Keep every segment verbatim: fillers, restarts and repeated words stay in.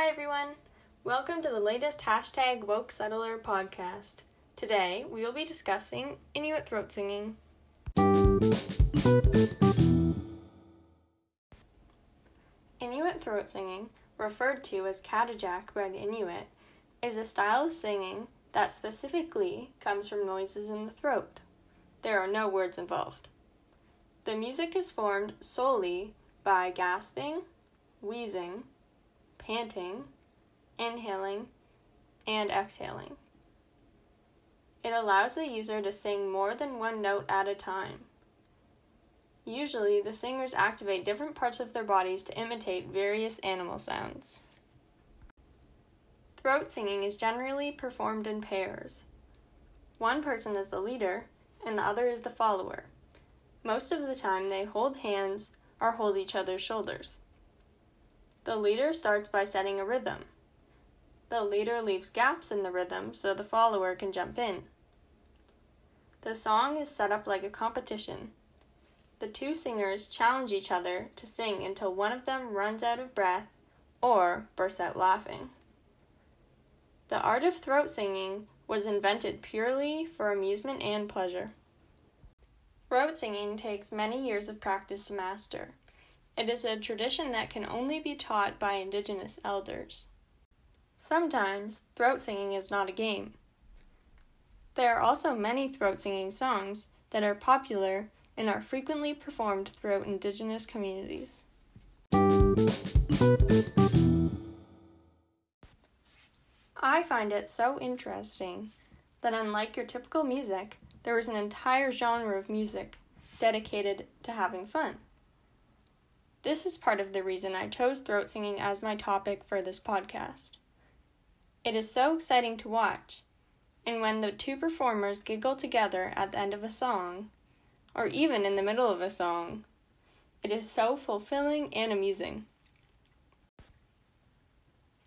Hi everyone! Welcome to the latest hashtag Woke Settler podcast. Today we will be discussing Inuit throat singing. Inuit throat singing, referred to as Katajak by the Inuit, is a style of singing that specifically comes from noises in the throat. There are no words involved. The music is formed solely by gasping, wheezing, panting, inhaling, and exhaling. It allows the user to sing more than one note at a time. Usually, the singers activate different parts of their bodies to imitate various animal sounds. Throat singing is generally performed in pairs. One person is the leader, and the other is the follower. Most of the time, they hold hands or hold each other's shoulders. The leader starts by setting a rhythm. The leader leaves gaps in the rhythm so the follower can jump in. The song is set up like a competition. The two singers challenge each other to sing until one of them runs out of breath or bursts out laughing. The art of throat singing was invented purely for amusement and pleasure. Throat singing takes many years of practice to master. It is a tradition that can only be taught by Indigenous elders. Sometimes, throat singing is not a game. There are also many throat singing songs that are popular and are frequently performed throughout Indigenous communities. I find it so interesting that, unlike your typical music, there is an entire genre of music dedicated to having fun. This is part of the reason I chose throat singing as my topic for this podcast. It is so exciting to watch, and when the two performers giggle together at the end of a song, or even in the middle of a song, it is so fulfilling and amusing.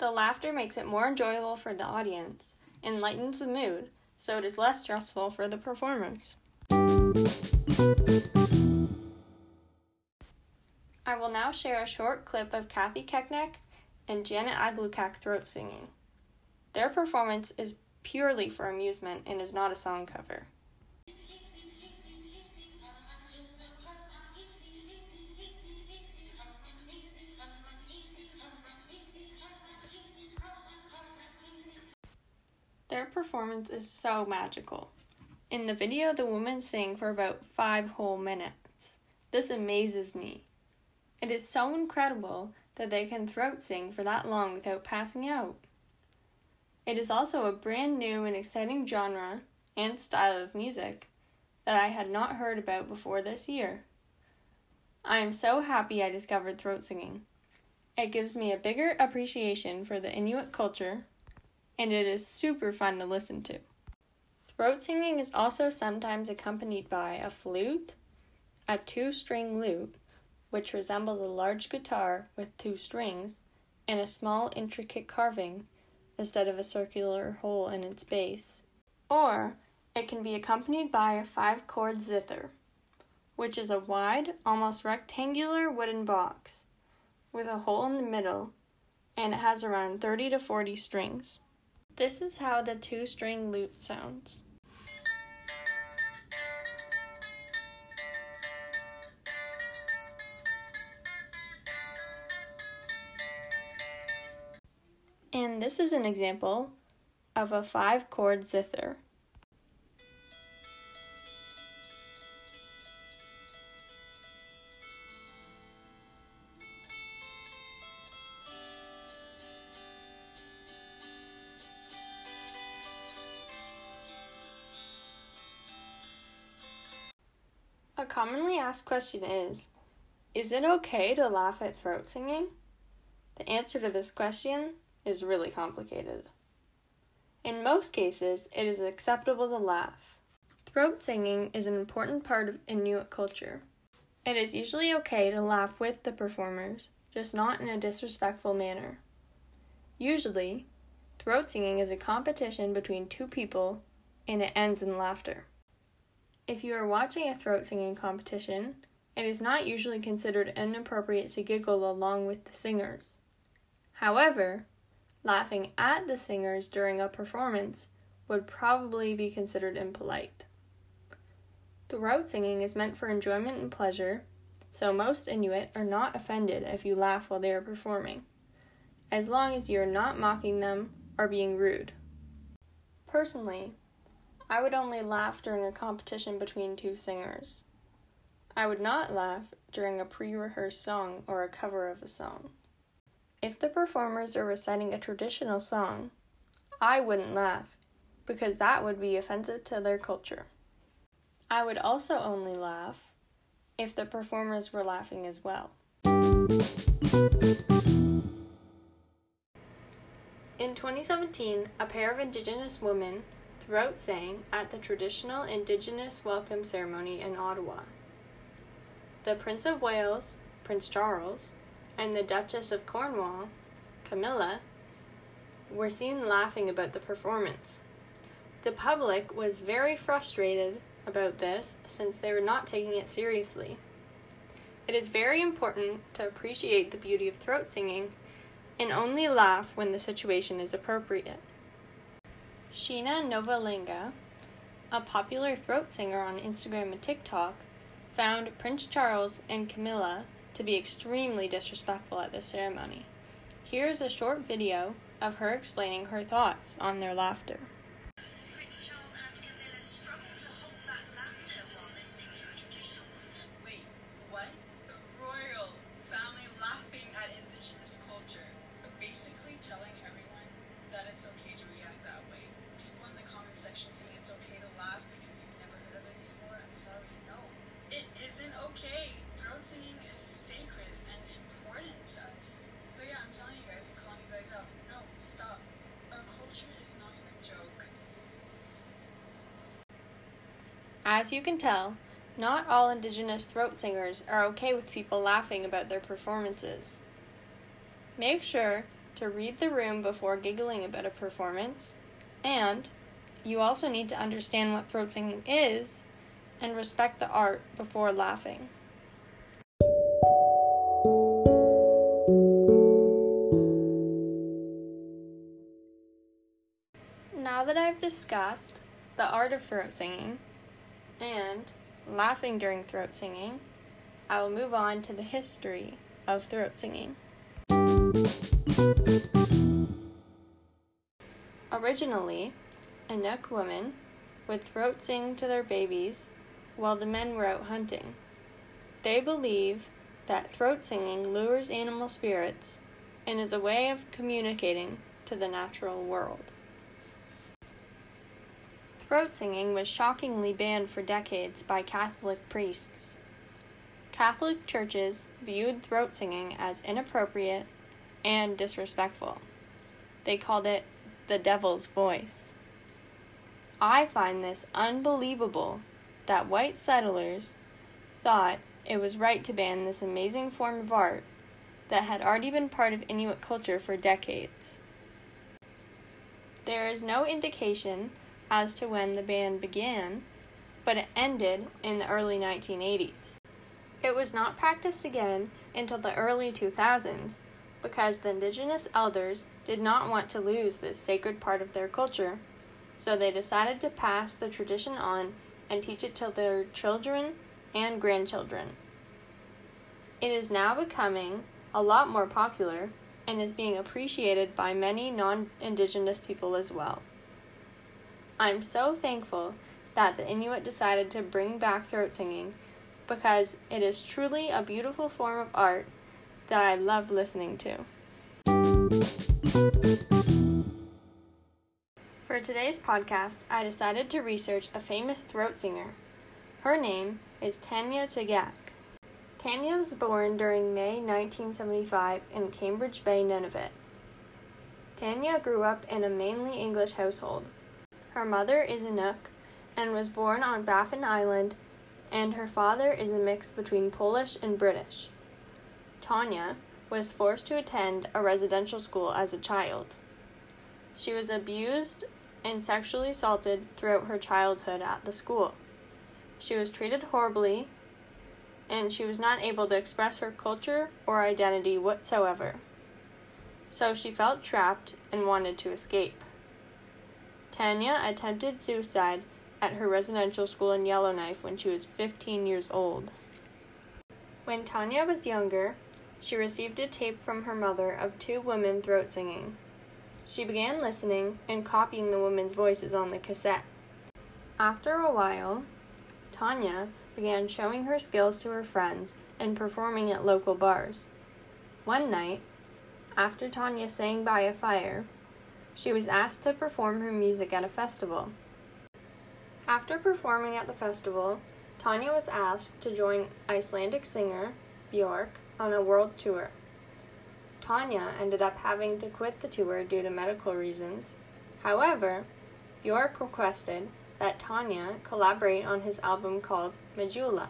The laughter makes it more enjoyable for the audience and lightens the mood, so it is less stressful for the performers. I will now share a short clip of Kathy Keknek and Janet Aglukak throat singing. Their performance is purely for amusement and is not a song cover. Their performance is so magical. In the video, the women sing for about five whole minutes. This amazes me. It is so incredible that they can throat sing for that long without passing out. It is also a brand new and exciting genre and style of music that I had not heard about before this year. I am so happy I discovered throat singing. It gives me a bigger appreciation for the Inuit culture, and it is super fun to listen to. Throat singing is also sometimes accompanied by a flute, a two-string lute, which resembles a large guitar with two strings and a small intricate carving instead of a circular hole in its base. Or it can be accompanied by a five-chord zither, which is a wide, almost rectangular wooden box with a hole in the middle, and it has around thirty to forty strings. This is how the two-string lute sounds. And this is an example of a five-chord zither. A commonly asked question is, is it okay to laugh at throat singing? The answer to this question is really complicated. In most cases, it is acceptable to laugh. Throat singing is an important part of Inuit culture. It is usually okay to laugh with the performers, just not in a disrespectful manner. Usually, throat singing is a competition between two people, and it ends in laughter. If you are watching a throat singing competition, it is not usually considered inappropriate to giggle along with the singers. However, Laughing at the singers during a performance would probably be considered impolite. Throat singing is meant for enjoyment and pleasure, so most Inuit are not offended if you laugh while they are performing, as long as you are not mocking them or being rude. Personally, I would only laugh during a competition between two singers. I would not laugh during a pre-rehearsed song or a cover of a song. If the performers are reciting a traditional song, I wouldn't laugh, because that would be offensive to their culture. I would also only laugh if the performers were laughing as well. In twenty seventeen, a pair of Indigenous women throat sang at the traditional Indigenous welcome ceremony in Ottawa. The Prince of Wales, Prince Charles, and the Duchess of Cornwall, Camilla, were seen laughing about the performance. The public was very frustrated about this, since they were not taking it seriously. It is very important to appreciate the beauty of throat singing and only laugh when the situation is appropriate. Sina Novalinga, a popular throat singer on Instagram and TikTok, found Prince Charles and Camilla to be extremely disrespectful at the ceremony. Here is a short video of her explaining her thoughts on their laughter. As you can tell, not all Indigenous throat singers are okay with people laughing about their performances. Make sure to read the room before giggling about a performance, and you also need to understand what throat singing is and respect the art before laughing. Now that I've discussed the art of throat singing, and laughing during throat singing, I will move on to the history of throat singing. Originally, Inuk women would throat sing to their babies while the men were out hunting. They believe that throat singing lures animal spirits and is a way of communicating to the natural world. Throat singing was shockingly banned for decades by Catholic priests. Catholic churches viewed throat singing as inappropriate and disrespectful. They called it the devil's voice. I find this unbelievable that white settlers thought it was right to ban this amazing form of art that had already been part of Inuit culture for decades. There is no indication as to when the ban began, but it ended in the early nineteen eighties. It was not practiced again until the early two thousands, because the Indigenous elders did not want to lose this sacred part of their culture, so they decided to pass the tradition on and teach it to their children and grandchildren. It is now becoming a lot more popular and is being appreciated by many non-Indigenous people as well. I'm so thankful that the Inuit decided to bring back throat singing, because it is truly a beautiful form of art that I love listening to. For today's podcast, I decided to research a famous throat singer. Her name is Tanya Tagaq. Tanya was born during May nineteen seventy-five in Cambridge Bay, Nunavut. Tanya grew up in a mainly English household. Her mother is Inuk and was born on Baffin Island, and her father is a mix between Polish and British. Tanya was forced to attend a residential school as a child. She was abused and sexually assaulted throughout her childhood at the school. She was treated horribly, and she was not able to express her culture or identity whatsoever. so she felt trapped and wanted to escape. Tanya attempted suicide at her residential school in Yellowknife when she was fifteen years old. When Tanya was younger, she received a tape from her mother of two women throat singing. She began listening and copying the women's voices on the cassette. After a while, Tanya began showing her skills to her friends and performing at local bars. One night, after Tanya sang by a fire, she was asked to perform her music at a festival. After performing at the festival, Tanya was asked to join Icelandic singer Björk on a world tour. Tanya ended up having to quit the tour due to medical reasons. However, Björk requested that Tanya collaborate on his album called Medúlla.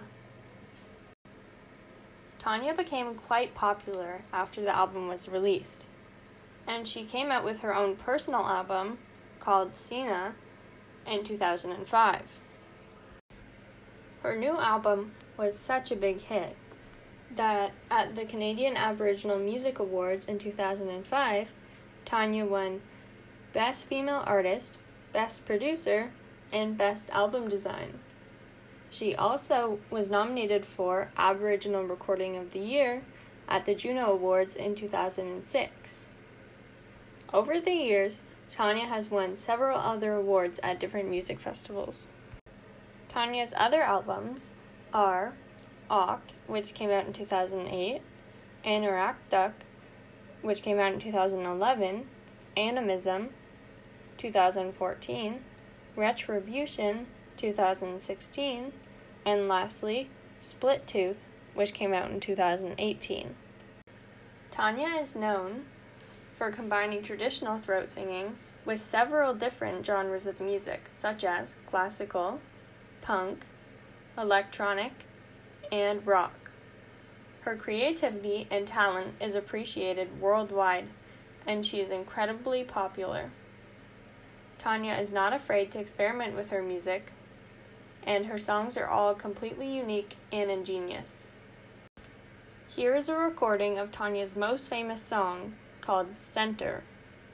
Tanya became quite popular after the album was released, and she came out with her own personal album called Sina in two thousand five. Her new album was such a big hit that at the Canadian Aboriginal Music Awards in two thousand five, Tanya won Best Female Artist, Best Producer, and Best Album Design. She also was nominated for Aboriginal Recording of the Year at the Juno Awards in two thousand six. Over the years, Tanya has won several other awards at different music festivals. Tanya's other albums are Auk, which came out in two thousand eight, Duck, which came out in two thousand eleven, Animism, two thousand fourteen, Retribution, two thousand sixteen, and lastly, Split Tooth, which came out in two thousand eighteen. Tanya is known for combining traditional throat singing with several different genres of music, such as classical, punk, electronic, and rock. Her creativity and talent is appreciated worldwide, and she is incredibly popular. Tanya is not afraid to experiment with her music, and her songs are all completely unique and ingenious. Here is a recording of Tanya's most famous song, called Center,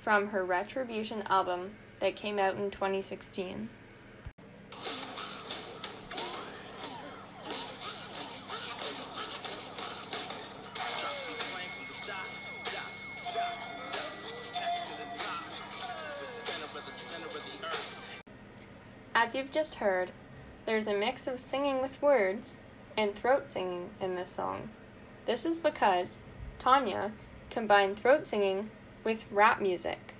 from her Retribution album that came out in twenty sixteen. As you've just heard, there's a mix of singing with words and throat singing in this song. This is because Tanya combined throat singing with rap music.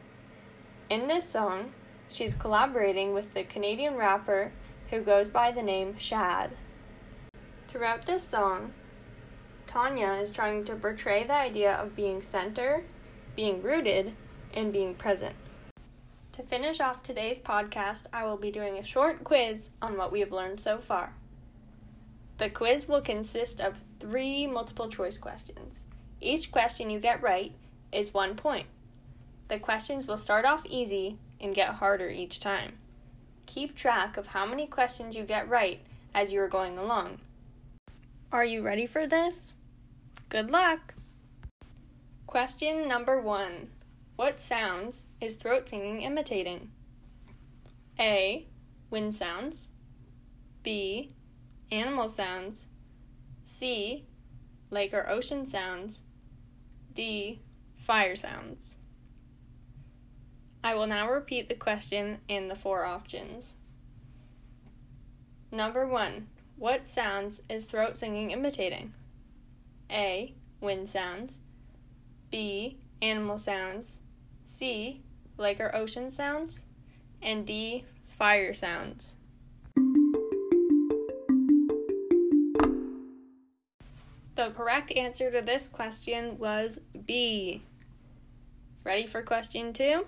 In this song, she's collaborating with the Canadian rapper who goes by the name Shad. Throughout this song, Tanya is trying to portray the idea of being centered, being rooted, and being present. To finish off today's podcast, I will be doing a short quiz on what we have learned so far. The quiz will consist of three multiple choice questions. Each question you get right is one point. The questions will start off easy and get harder each time. Keep track of how many questions you get right as you are going along. Are you ready for this? Good luck! Question number one. What sounds is throat singing imitating? A. Wind sounds. B. Animal sounds. C. Lake or ocean sounds. D. Fire sounds. I will now repeat the question and the four options. Number one. What sounds is throat singing imitating? A. Wind sounds. B. Animal sounds. C. Lake or ocean sounds, and D. Fire sounds. The correct answer to this question was B. Ready for question two?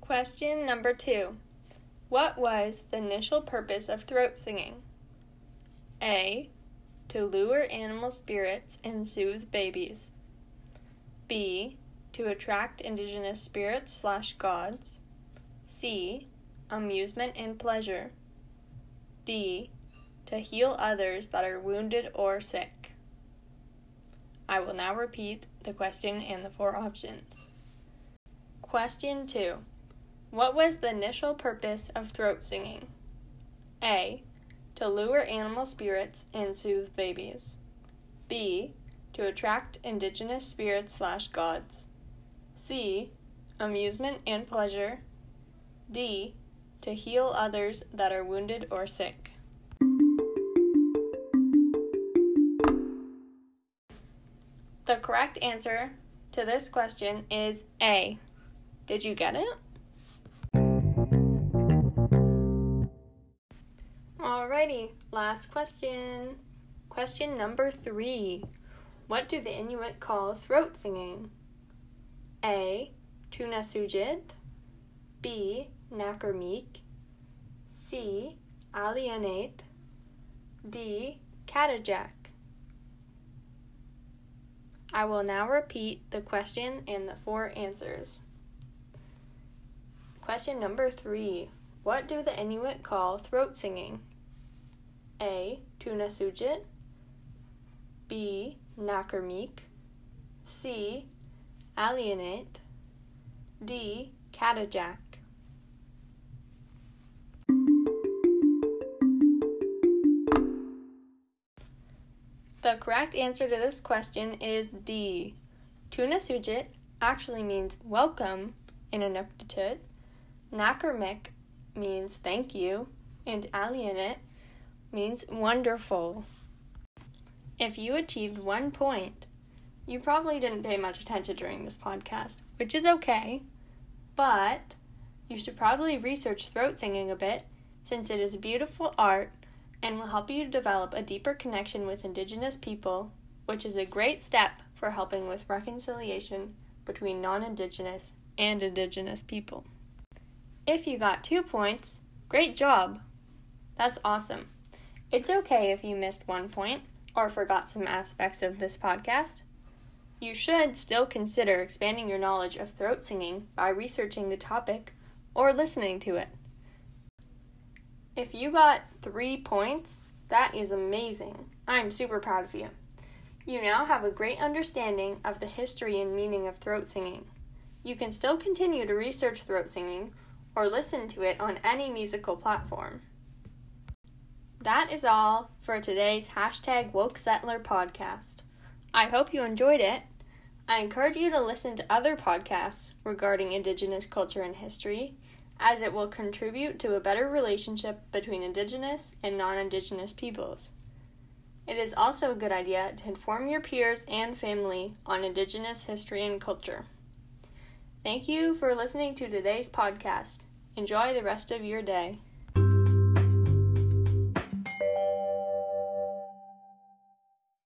Question number two. What was the initial purpose of throat singing? A. To lure animal spirits and soothe babies. B. To attract indigenous spirits slash gods. C. Amusement and pleasure. D. To heal others that are wounded or sick. I will now repeat the question and the four options. Question two. What was the initial purpose of throat singing? A. To lure animal spirits and soothe babies. B. To attract indigenous spirits slash gods. C. Amusement and pleasure. D. To heal others that are wounded or sick. The correct answer to this question is A. Did you get it? Alrighty, last question. Question number three. What do the Inuit call throat singing? A. Tunasujit. B. Nakarmik. C. Alianait. D. Katajak. I will now repeat the question and the four answers. Question number three. What do the Inuit call throat singing? A. Tunasujit. B. Nakarmik. C. Alienate. D. Katajak. The correct answer to this question is D. Tunasujit actually means welcome in Inuktitut. Nakarmik means thank you, and Alienait means wonderful. If you achieved one point, you probably didn't pay much attention during this podcast, which is okay, but you should probably research throat singing a bit since it is a beautiful art and will help you develop a deeper connection with Indigenous people, which is a great step for helping with reconciliation between non-Indigenous and Indigenous people. If you got two points, great job! That's awesome. It's okay if you missed one point or forgot some aspects of this podcast. You should still consider expanding your knowledge of throat singing by researching the topic or listening to it. If you got three points, that is amazing. I'm super proud of you. You now have a great understanding of the history and meaning of throat singing. You can still continue to research throat singing or listen to it on any musical platform. That is all for today's hashtag Woke Settler podcast. I hope you enjoyed it. I encourage you to listen to other podcasts regarding Indigenous culture and history, as it will contribute to a better relationship between Indigenous and non-Indigenous peoples. It is also a good idea to inform your peers and family on Indigenous history and culture. Thank you for listening to today's podcast. Enjoy the rest of your day.